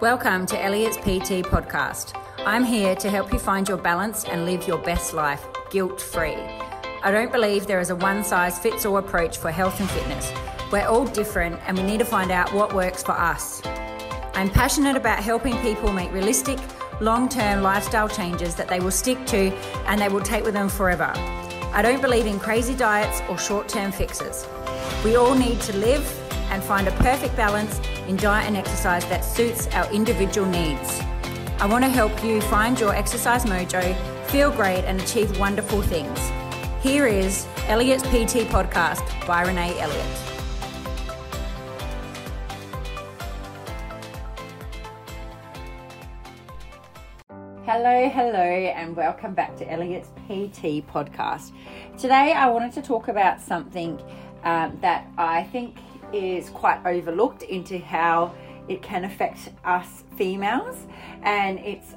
Welcome to Elliott's PT podcast. I'm here to help you find your balance and live your best life guilt-free. I don't believe there is a one-size-fits-all approach for health and fitness. We're all different and we need to find out what works for us. I'm passionate about helping people make realistic, long-term lifestyle changes that they will stick to and they will take with them forever. I don't believe in crazy diets or short-term fixes. We all need to live and find a perfect balance in diet and exercise that suits our individual needs. I want to help you find your exercise mojo, feel great and achieve wonderful things. Here is Elliott's PT podcast by Renae Elliott. Hello and welcome back to Elliott's PT podcast. Today I wanted to talk about something that I think is quite overlooked into how it can affect us females, and it's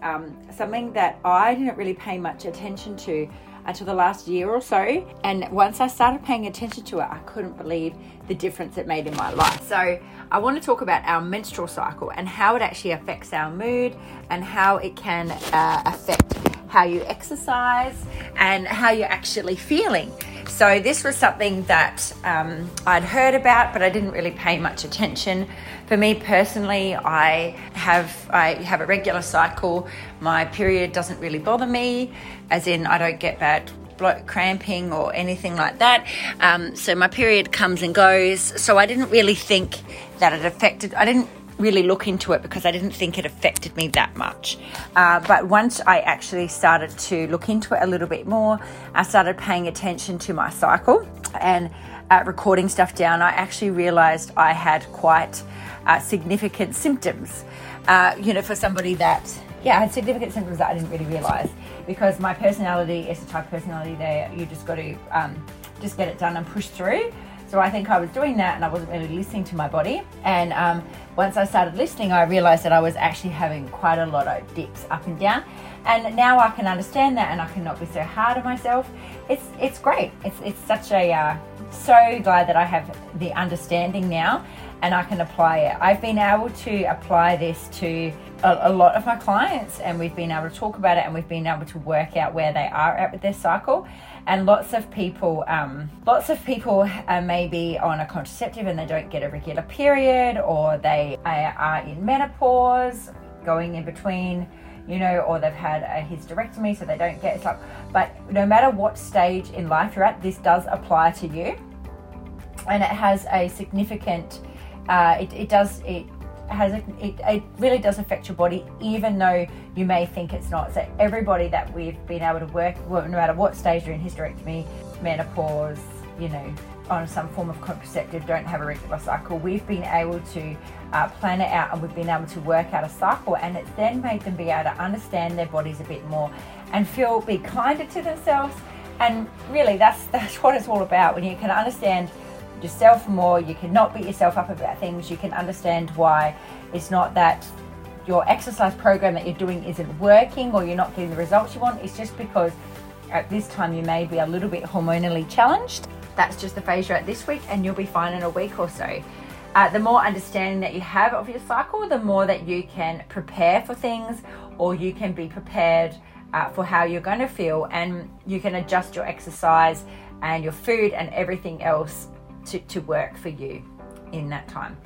something that I didn't really pay much attention to until the last year or so, and once I started paying attention to it I couldn't believe the difference it made in my life. So I want to talk about our menstrual cycle and how it actually affects our mood and how it can affect how you exercise and how you're actually feeling. So this was something that I'd heard about, but I didn't really pay much attention. For me personally, I have a regular cycle. My period doesn't really bother me, as in I don't get bad cramping or anything like that. So my period comes and goes. So I didn't really think that it affected. I didn't really look into it because I didn't think it affected me that much. But once I actually started to look into it a little bit more, I started paying attention to my cycle and recording stuff down. I actually realized I had quite significant symptoms, for somebody that, I had significant symptoms that I didn't really realize, because my personality is the type of personality there, you just got to just get it done and push through. So I think I was doing that and I wasn't really listening to my body. And once I started listening, I realized that I was actually having quite a lot of dips up and down. And now I can understand that and I cannot be so hard on myself. It's great. It's such a, so glad that I have the understanding now and I can apply it. I've been able to apply this to a lot of my clients, and we've been able to talk about it and we've been able to work out where they are at with their cycle. And lots of people are maybe on a contraceptive and they don't get a regular period, or they are in menopause, going in between, or they've had a hysterectomy so they don't get it. But no matter what stage in life you're at, this does apply to you, and it has a significant it really does affect your body, even though you may think it's not. So everybody that we've been able to no matter what stage you're in, hysterectomy, menopause, on some form of contraceptive, don't have a regular cycle, we've been able to plan it out, and we've been able to work out a cycle, and it's then made them be able to understand their bodies a bit more and be kinder to themselves. And really that's what it's all about. When you can understand yourself more, you cannot beat yourself up about things. You can understand why it's not that your exercise program that you're doing isn't working or you're not getting the results you want. It's just because at this time you may be a little bit hormonally challenged. That's just the phase you're at this week, and you'll be fine in a week or so. The more understanding that you have of your cycle, the more that you can prepare for things, or you can be prepared for how you're going to feel, and you can adjust your exercise and your food and everything else to work for you in that time.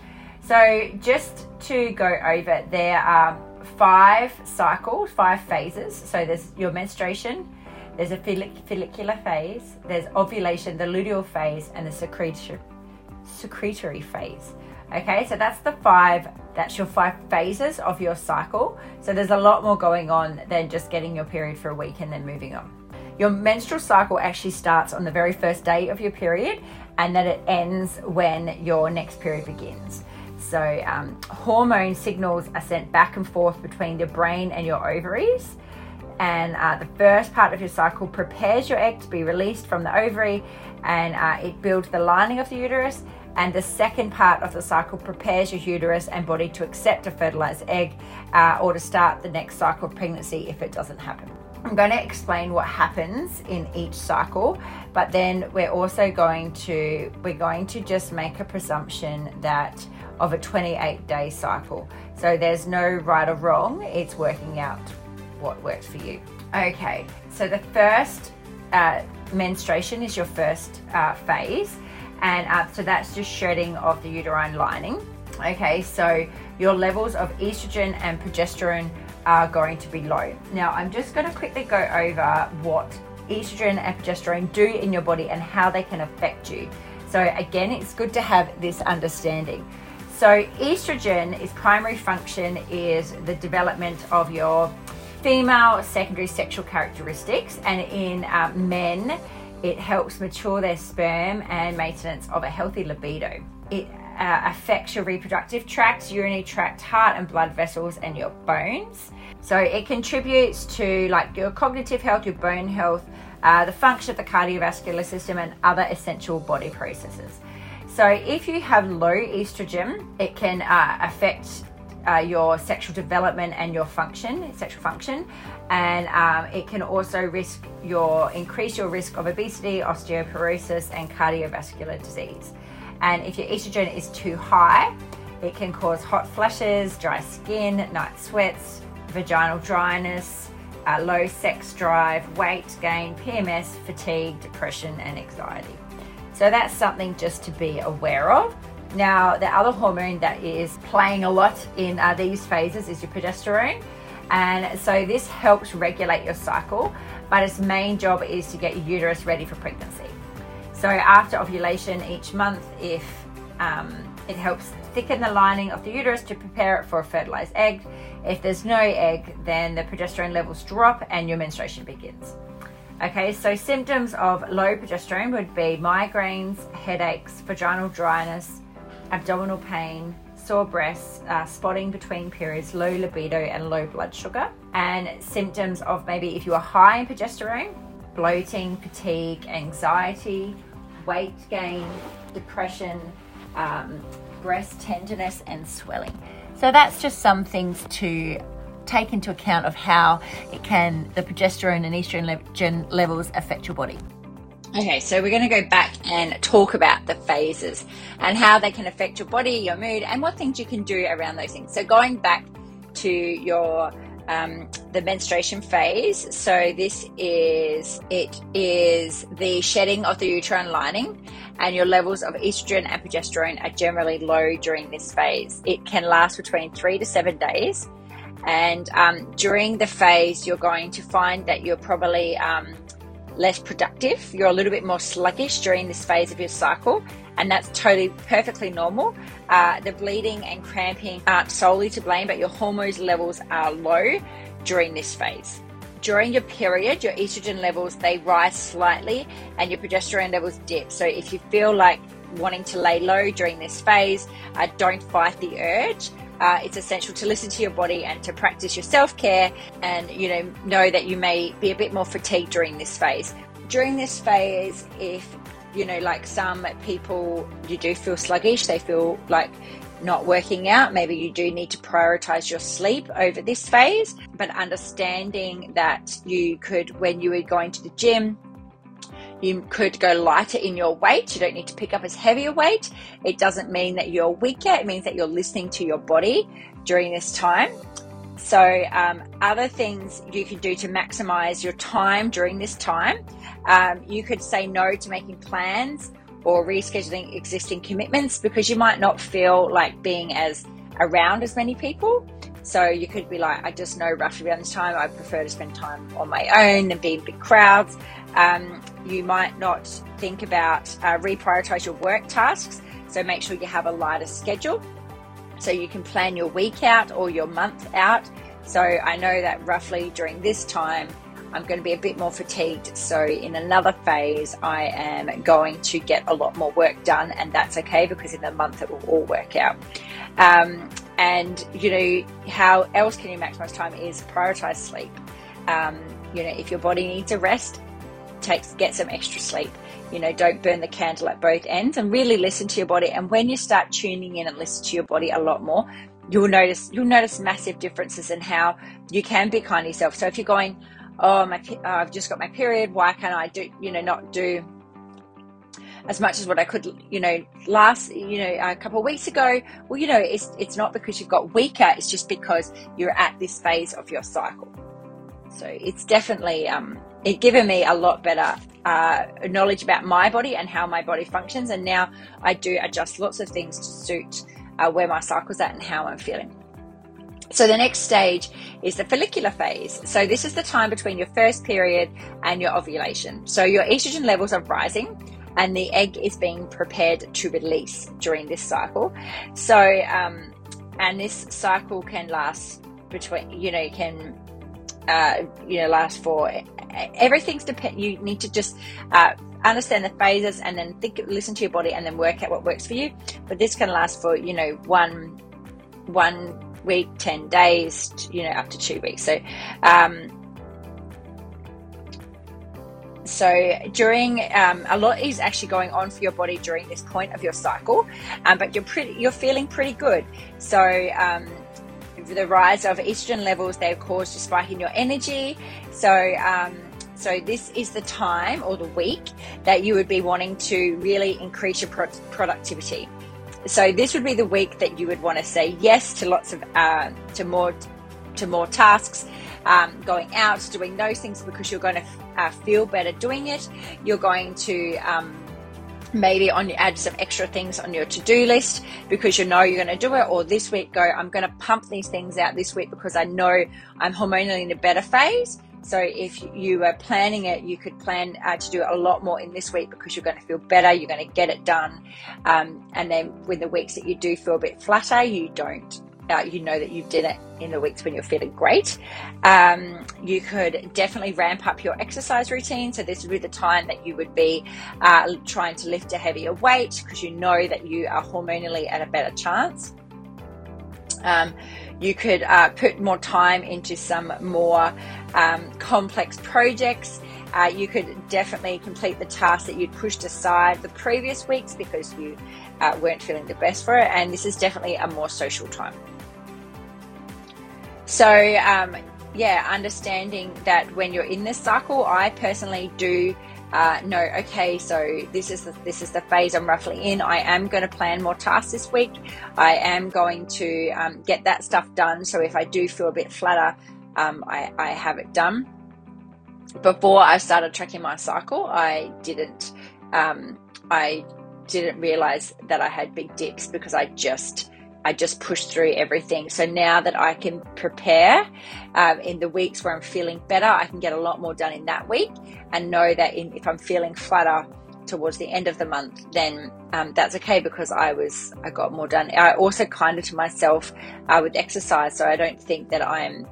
So just to go over, there are 5 cycles, 5 phases. So there's your menstruation, there's a follicular phase, there's ovulation, the luteal phase, and the secretory phase. Okay, so that's your 5 phases of your cycle. So there's a lot more going on than just getting your period for a week and then moving on. Your menstrual cycle actually starts on the very first day of your period, and that it ends when your next period begins. So hormone signals are sent back and forth between the brain and your ovaries, and the first part of your cycle prepares your egg to be released from the ovary, and it builds the lining of the uterus, and the second part of the cycle prepares your uterus and body to accept a fertilized egg or to start the next cycle of pregnancy if it doesn't happen. I'm going to explain what happens in each cycle, but then we're also going to just make a presumption that of a 28-day cycle. So there's no right or wrong. It's working out what works for you. Okay, so the first menstruation is your first phase, and so that's just shedding of the uterine lining. Okay, so your levels of estrogen and progesterone are going to be low. Now I'm just going to quickly go over what estrogen and progesterone do in your body and how they can affect you. So again, it's good to have this understanding. So estrogen, its primary function is the development of your female secondary sexual characteristics, and in men it helps mature their sperm and maintenance of a healthy libido. It affects your reproductive tracts, urinary tract, heart and blood vessels, and your bones. So it contributes to like your cognitive health, your bone health, the function of the cardiovascular system, and other essential body processes. So if you have low estrogen, it can affect your sexual development and your sexual function, and it can also increase your risk of obesity, osteoporosis, and cardiovascular disease. And if your estrogen is too high, it can cause hot flashes, dry skin, night sweats, vaginal dryness, low sex drive, weight gain, PMS, fatigue, depression, and anxiety. So that's something just to be aware of. Now, the other hormone that is playing a lot in these phases is your progesterone. And so this helps regulate your cycle, but its main job is to get your uterus ready for pregnancy. So after ovulation each month, if it helps thicken the lining of the uterus to prepare it for a fertilized egg. If there's no egg, then the progesterone levels drop and your menstruation begins. Okay, so symptoms of low progesterone would be migraines, headaches, vaginal dryness, abdominal pain, sore breasts, spotting between periods, low libido, and low blood sugar. And symptoms of maybe if you are high in progesterone, bloating, fatigue, anxiety, weight gain, depression, breast tenderness, and swelling. So that's just some things to take into account of how it can, the progesterone and estrogen levels affect your body. Okay, so we're going to go back and talk about the phases and how they can affect your body, your mood, and what things you can do around those things. So going back to your the menstruation phase. So it is the shedding of the uterine lining, and your levels of estrogen and progesterone are generally low during this phase. It can last between 3 to 7 days. And during the phase, you're going to find that you're probably less productive. You're a little bit more sluggish during this phase of your cycle, and that's totally perfectly normal. The bleeding and cramping aren't solely to blame, but your hormone levels are low during this phase. During your period, your estrogen levels, they rise slightly and your progesterone levels dip. So if you feel like wanting to lay low during this phase, don't fight the urge. It's essential to listen to your body and to practice your self-care, and know that you may be a bit more fatigued during this phase. During this phase, if like some people, you do feel sluggish, they feel like not working out, maybe you do need to prioritize your sleep over this phase, but understanding that you could, when you were going to the gym, you could go lighter in your weight. You don't need to pick up as heavy a weight. It doesn't mean that you're weaker. It means that you're listening to your body during this time. So other things you can do to maximize your time during this time, you could say no to making plans or rescheduling existing commitments, because you might not feel like being as around as many people. So you could be like, I just know roughly around this time, I prefer to spend time on my own than be in big crowds. You might not think about reprioritize your work tasks. So make sure you have a lighter schedule, so you can plan your week out or your month out. So I know that roughly during this time, I'm going to be a bit more fatigued. So in another phase, I am going to get a lot more work done, and that's okay, because in the month it will all work out. And how else can you maximize time is prioritize sleep. If your body needs a rest, get some extra sleep. Don't burn the candle at both ends, and really listen to your body. And when you start tuning in and listen to your body a lot more, you'll notice massive differences in how you can be kind to yourself. So if you're going, oh, I've just got my period. Why can't I do, not do as much as what I could, a couple of weeks ago? Well, it's not because you've got weaker. It's just because you're at this phase of your cycle. So it's definitely, it given me a lot better knowledge about my body and how my body functions. And now I do adjust lots of things to suit where my cycle's at and how I'm feeling. So the next stage is the follicular phase. So this is the time between your first period and your ovulation. So your estrogen levels are rising and the egg is being prepared to release during this cycle. So, and this cycle can last between, last for everything's you need to just understand the phases and then listen to your body and then work out what works for you. But this can last for, 1 week, 10 days, up to 2 weeks. So, during a lot is actually going on for your body during this point of your cycle, but you're feeling pretty good. So, the rise of estrogen levels, they've caused a spike in your energy. So, this is the time or the week that you would be wanting to really increase your productivity. So this would be the week that you would want to say yes to lots of to more tasks, going out, doing those things, because you're going to feel better doing it. You're going to maybe add some extra things on your to-do list because you know you're going to do it. Or this week, go, I'm going to pump these things out this week because I know I'm hormonally in a better phase. So if you are planning it, you could plan to do a lot more in this week because you're going to feel better. You're going to get it done. And then with the weeks that you do feel a bit flatter, you don't. That you did it in the weeks when you're feeling great. You could definitely ramp up your exercise routine. So this would be the time that you would be trying to lift a heavier weight because you know that you are hormonally at a better chance. You could put more time into some more complex projects. You could definitely complete the tasks that you'd pushed aside the previous weeks because you weren't feeling the best for it. And this is definitely a more social time. So, understanding that when you're in this cycle, I personally do know, okay, so this is the phase I'm roughly in. I am going to plan more tasks this week. I am going to get that stuff done. So if I do feel a bit flatter, I have it done. Before I started tracking my cycle, I didn't realize that I had big dips because I just pushed through everything. So now that I can prepare in the weeks where I'm feeling better, I can get a lot more done in that week and know that if I'm feeling flatter towards the end of the month, then that's okay because I got more done. I also kinder to myself with exercise, so I don't think that I'm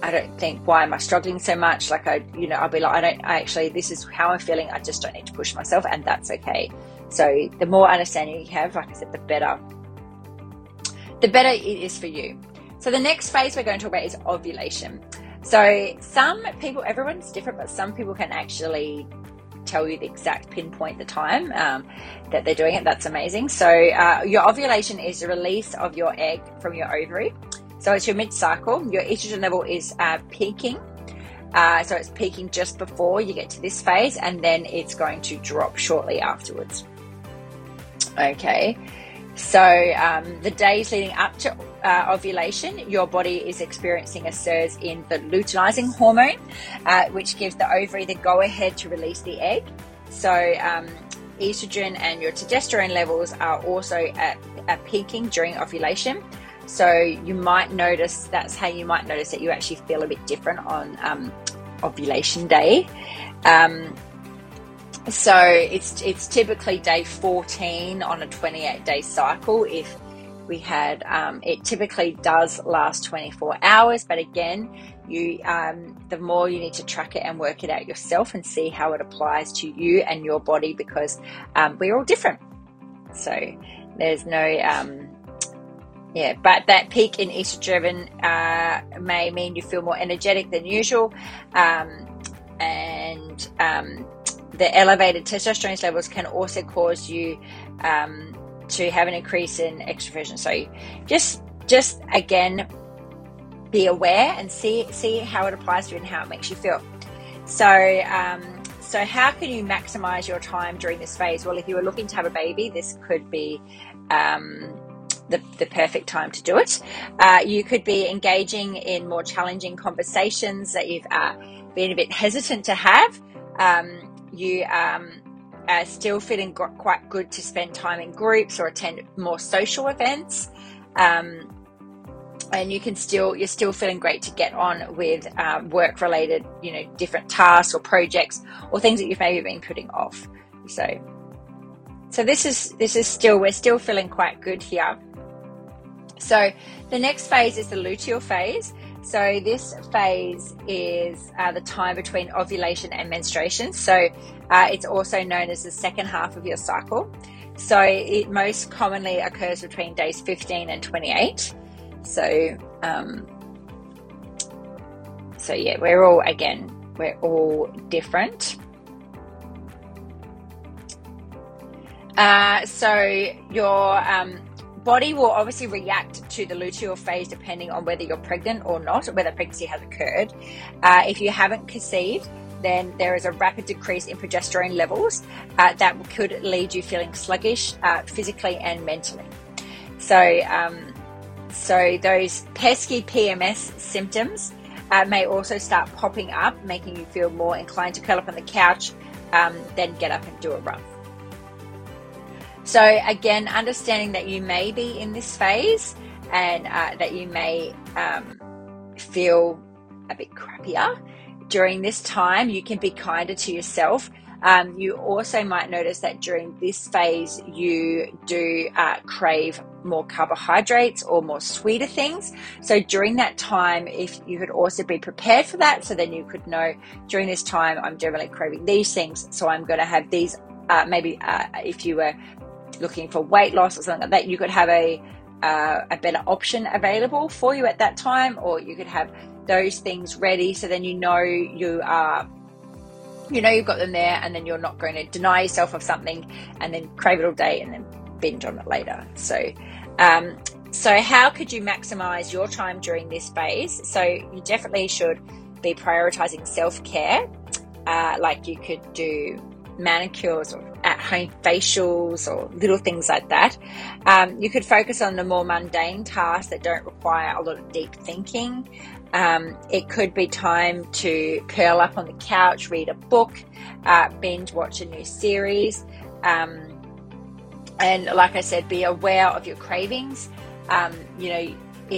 I don't think, why am I struggling so much? Like I'll be like, this is how I'm feeling. I just don't need to push myself, and that's okay. So the more understanding you have, like I said, the better it is for you. So the next phase we're going to talk about is ovulation. So some people, everyone's different, but some people can actually tell you the exact pinpoint the time that they're doing it. That's amazing. So your ovulation is the release of your egg from your ovary. So it's your mid-cycle. Your estrogen level is peaking. So it's peaking just before you get to this phase, and then it's going to drop shortly afterwards. Okay. So the days leading up to ovulation, your body is experiencing a surge in the luteinizing hormone, which gives the ovary the go-ahead to release the egg. So estrogen and your progesterone levels are also at peaking during ovulation. So you might notice, that's how you might notice that you actually feel a bit different on ovulation day. So it's typically day 14 on a 28-day cycle. If we had, it typically does last 24 hours, but again, you the more you need to track it and work it out yourself and see how it applies to you and your body, because we're all different. So there's no... but that peak in estrogen may mean you feel more energetic than usual, and the elevated testosterone levels can also cause you to have an increase in extroversion. So just again, be aware and see how it applies to you and how it makes you feel. So so how can you maximize your time during this phase? Well, if you were looking to have a baby, this could be the perfect time to do it. You could be engaging in more challenging conversations that you've been a bit hesitant to have. You are still feeling quite good to spend time in groups or attend more social events. And you're still feeling great to get on with work related, different tasks or projects or things that you've maybe been putting off. So this is still, we're still feeling quite good here. So the next phase is the luteal phase. So this phase is the time between ovulation and menstruation. So it's also known as the second half of your cycle. So it most commonly occurs between days 15 and 28. So yeah, we're all different. So your body will obviously react to the luteal phase depending on whether you're pregnant or not, or whether pregnancy has occurred. If you haven't conceived, then there is a rapid decrease in progesterone levels that could lead you feeling sluggish physically and mentally. So those pesky PMS symptoms may also start popping up, making you feel more inclined to curl up on the couch than get up and do a run. So again, understanding that you may be in this phase and that you may feel a bit crappier during this time, you can be kinder to yourself. You also might notice that during this phase, you do crave more carbohydrates or more sweeter things. So during that time, if you could also be prepared for that, so then you could know during this time, I'm generally craving these things. So I'm going to have these, maybe if you were looking for weight loss or something like that, you could have a better option available for you at that time, or you could have those things ready. So then you are you've got them there, and then you're not going to deny yourself of something and then crave it all day and then binge on it later. So how could you maximize your time during this phase? So you definitely should be prioritizing self-care. Like you could do manicures or at-home facials or little things like that. You could focus on the more mundane tasks that don't require a lot of deep thinking. It could be time to curl up on the couch, read a book, binge watch a new series. And like I said, be aware of your cravings. If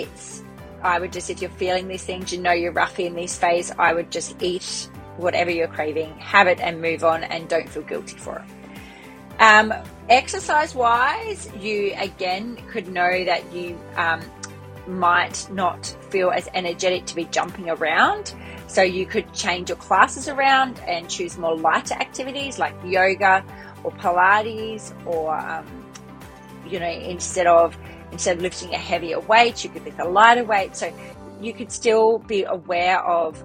you're feeling these things, you're roughly in this phase, I would just eat whatever you're craving, have it and move on, and don't feel guilty for it. Exercise wise, you again could know that you might not feel as energetic to be jumping around. So you could change your classes around and choose more lighter activities like yoga or Pilates, or instead of lifting a heavier weight, you could lift a lighter weight. So you could still be aware of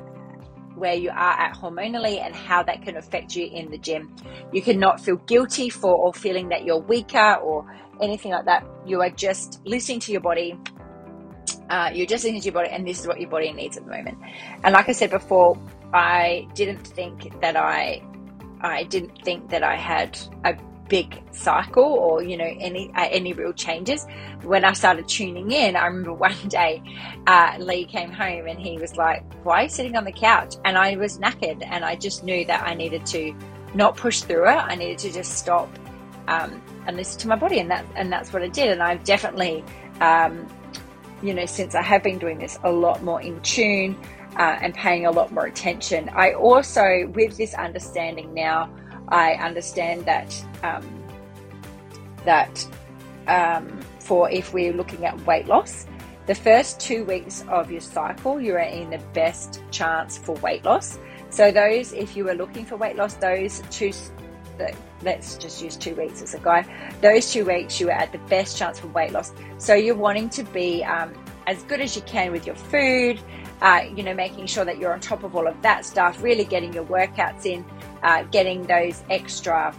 where you are at hormonally and how that can affect you in the gym. You cannot feel guilty for or feeling that you're weaker or anything like that. You are just listening to your body. And this is what your body needs at the moment. And like I said before, I didn't think that I had a big cycle or any real changes. When I started tuning in, I remember one day Lee came home and he was like, "Why are you sitting on the couch?" And I was knackered, and I just knew that I needed to not push through it. I needed to just stop and listen to my body, and that's what I did. And I've definitely since I have been doing this, a lot more in tune and paying a lot more attention. I also, with this understanding now, I understand that for if we're looking at weight loss, the first 2 weeks of your cycle, you are in the best chance for weight loss. So those, if you were looking for weight loss, let's just use 2 weeks as a guide. Those 2 weeks, you are at the best chance for weight loss. So you're wanting to be as good as you can with your food, making sure that you're on top of all of that stuff, really getting your workouts in, getting those extra,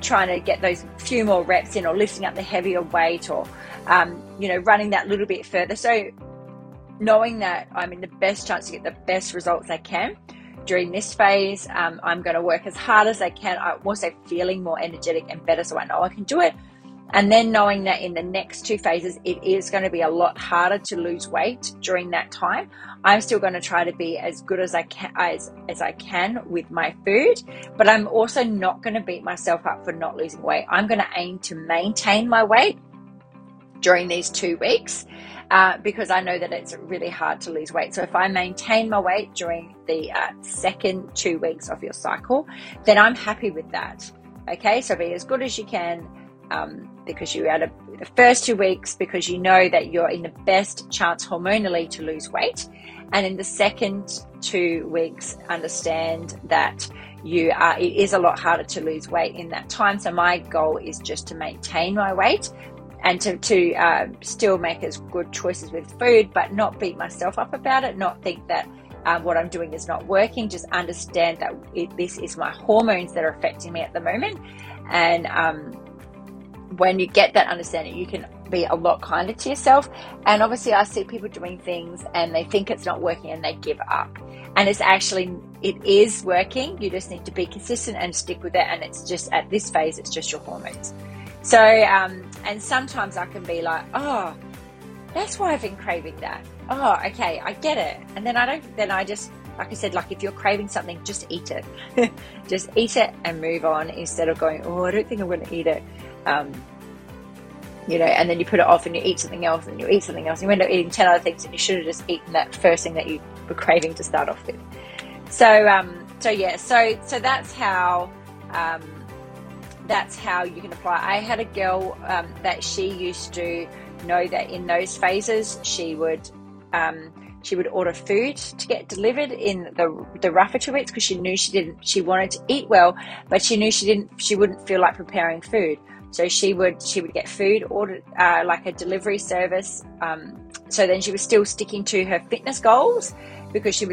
trying to get those few more reps in, or lifting up the heavier weight, or running that little bit further. So knowing that I'm in the best chance to get the best results I can during this phase. I'm going to work as hard as I can. I'm also feeling more energetic and better, so I know I can do it. And then knowing that in the next two phases, it is going to be a lot harder to lose weight during that time. I'm still going to try to be as good as I can, as I can with my food, but I'm also not going to beat myself up for not losing weight. I'm going to aim to maintain my weight during these 2 weeks because I know that it's really hard to lose weight. So if I maintain my weight during the second 2 weeks of your cycle, then I'm happy with that. Okay, so be as good as you can, because you're out of the first 2 weeks, because you know that you're in the best chance hormonally to lose weight. And in the second 2 weeks, understand that it is a lot harder to lose weight in that time. So my goal is just to maintain my weight and to still make as good choices with food, but not beat myself up about it, not think that what I'm doing is not working. Just understand that this is my hormones that are affecting me at the moment. And when you get that understanding, you can be a lot kinder to yourself. And obviously I see people doing things and they think it's not working and they give up, and it is working. You just need to be consistent and stick with it. And it's just at this phase, it's just your hormones. So and sometimes I can be like, oh, that's why I've been craving that. Oh, okay, I get it. And then I just like I said, like if you're craving something, just eat it. Just eat it and move on, instead of going, oh, I don't think I'm going to eat it. And then you put it off and you eat something else and you eat something else. You end up eating 10 other things and you should have just eaten that first thing that you were craving to start off with. So that's how you can apply. I had a girl that she used to know that in those phases she would order food to get delivered in the rougher 2 weeks, because she knew she wanted to eat well, but she knew she wouldn't feel like preparing food. So she would get food ordered, like a delivery service. So then she was still sticking to her fitness goals, because she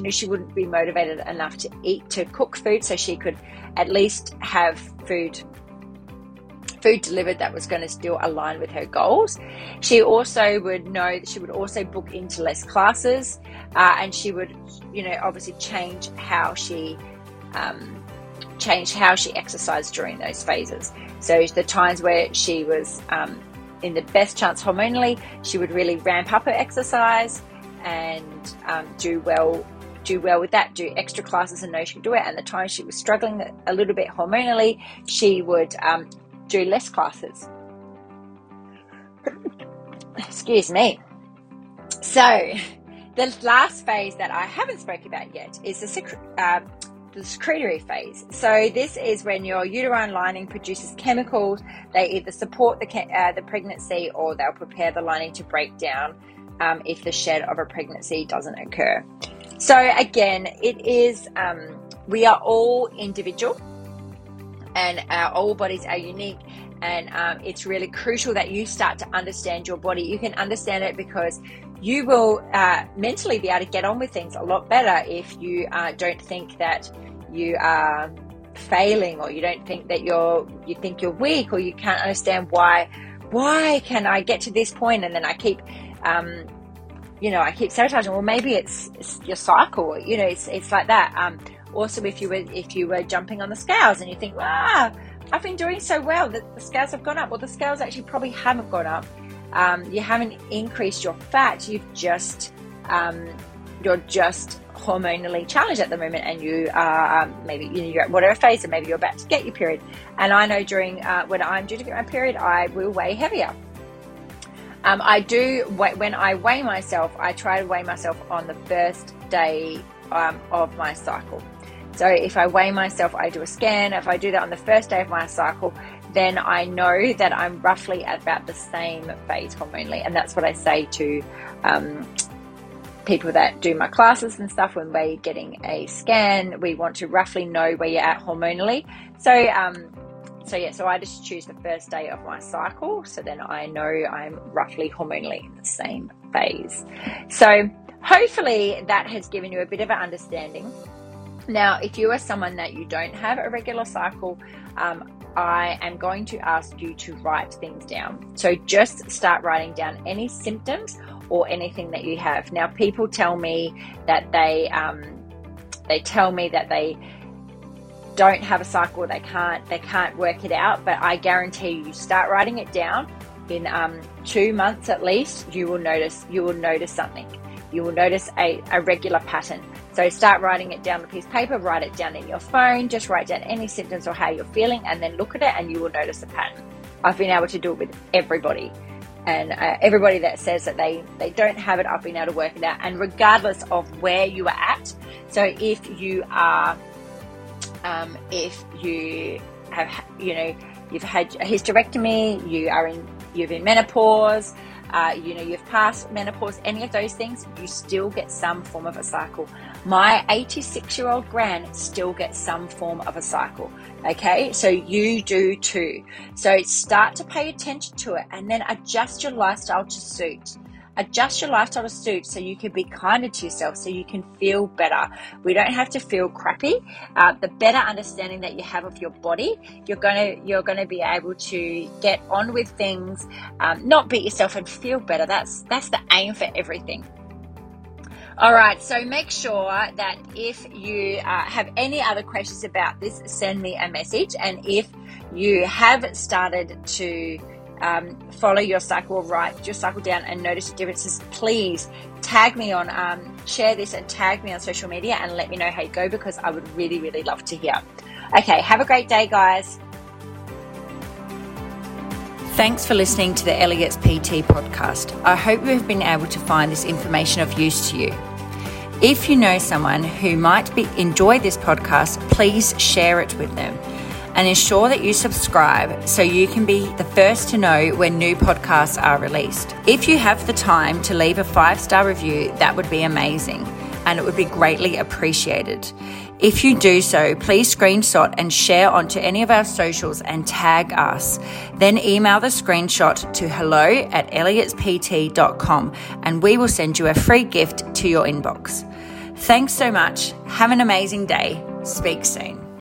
knew she wouldn't be motivated enough to cook food. So she could at least have food delivered that was going to still align with her goals. She also would know that she would also book into less classes, and she would, obviously change how she exercised during those phases. So the times where she was in the best chance hormonally, she would really ramp up her exercise and do well with that, do extra classes and know she could do it. And the time she was struggling a little bit hormonally, she would do less classes. Excuse me. So the last phase that I haven't spoken about yet is the secretory phase. So this is when your uterine lining produces chemicals. They either support the pregnancy, or they'll prepare the lining to break down if the shed of a pregnancy doesn't occur. So again, it is we are all individual, and our whole bodies are unique, and it's really crucial that you start to understand your body. You can understand it because you will mentally be able to get on with things a lot better if you don't think that you are failing, or you don't think that you think you're weak, or you can't understand why can I get to this point and then I keep I keep sabotaging. Well, maybe it's your cycle, it's like that. Also, if you were jumping on the scales and you think, I've been doing so well that the scales have gone up. Well, the scales actually probably haven't gone up. You haven't increased your fat. You've just you're just hormonally challenged at the moment, and you are maybe you're at whatever phase, and maybe you're about to get your period. And I know during when I'm due to get my period, I will weigh heavier. When I weigh myself, I try to weigh myself on the first day of my cycle. So if I weigh myself, I do a scan. If I do that on the first day of my cycle, then I know that I'm roughly at about the same phase hormonally. And that's what I say to people that do my classes and stuff. When we're getting a scan, we want to roughly know where you're at hormonally. So I just choose the first day of my cycle. So then I know I'm roughly hormonally in the same phase. So hopefully that has given you a bit of an understanding. Now, if you are someone that you don't have a regular cycle, I am going to ask you to write things down. So just start writing down any symptoms or anything that you have. Now, people tell me that they tell me that they don't have a cycle, they can't work it out, but I guarantee you, start writing it down. In 2 months at least, you will notice something. You will notice a regular pattern. So start writing it down on a piece of paper, write it down in your phone, just write down any symptoms or how you're feeling, and then look at it and you will notice a pattern. I've been able to do it with everybody. And everybody that says that they don't have it, I've been able to work it out. And regardless of where you are at, so if you have, you've had a hysterectomy, you're in menopause, you've passed menopause, any of those things, you still get some form of a cycle. My 86-year-old gran still gets some form of a cycle. Okay, so you do too. So start to pay attention to it and then adjust your lifestyle to suit. Adjust your lifestyle to suit so you can be kinder to yourself, so you can feel better. We don't have to feel crappy. The better understanding that you have of your body, you're gonna be able to get on with things, not beat yourself, and feel better. That's the aim for everything. All right, so make sure that if you have any other questions about this, send me a message. And if you have started to follow your cycle, write your cycle down and notice the differences, please tag me on, share this and tag me on social media and let me know how you go, because I would really, really love to hear. Okay, have a great day, guys. Thanks for listening to the Elliott's PT podcast. I hope you have been able to find this information of use to you. If you know someone who might enjoy this podcast, please share it with them. And ensure that you subscribe so you can be the first to know when new podcasts are released. If you have the time to leave a 5-star review, that would be amazing and it would be greatly appreciated. If you do so, please screenshot and share onto any of our socials and tag us. Then email the screenshot to hello@elliott'spt.com and we will send you a free gift to your inbox. Thanks so much. Have an amazing day. Speak soon.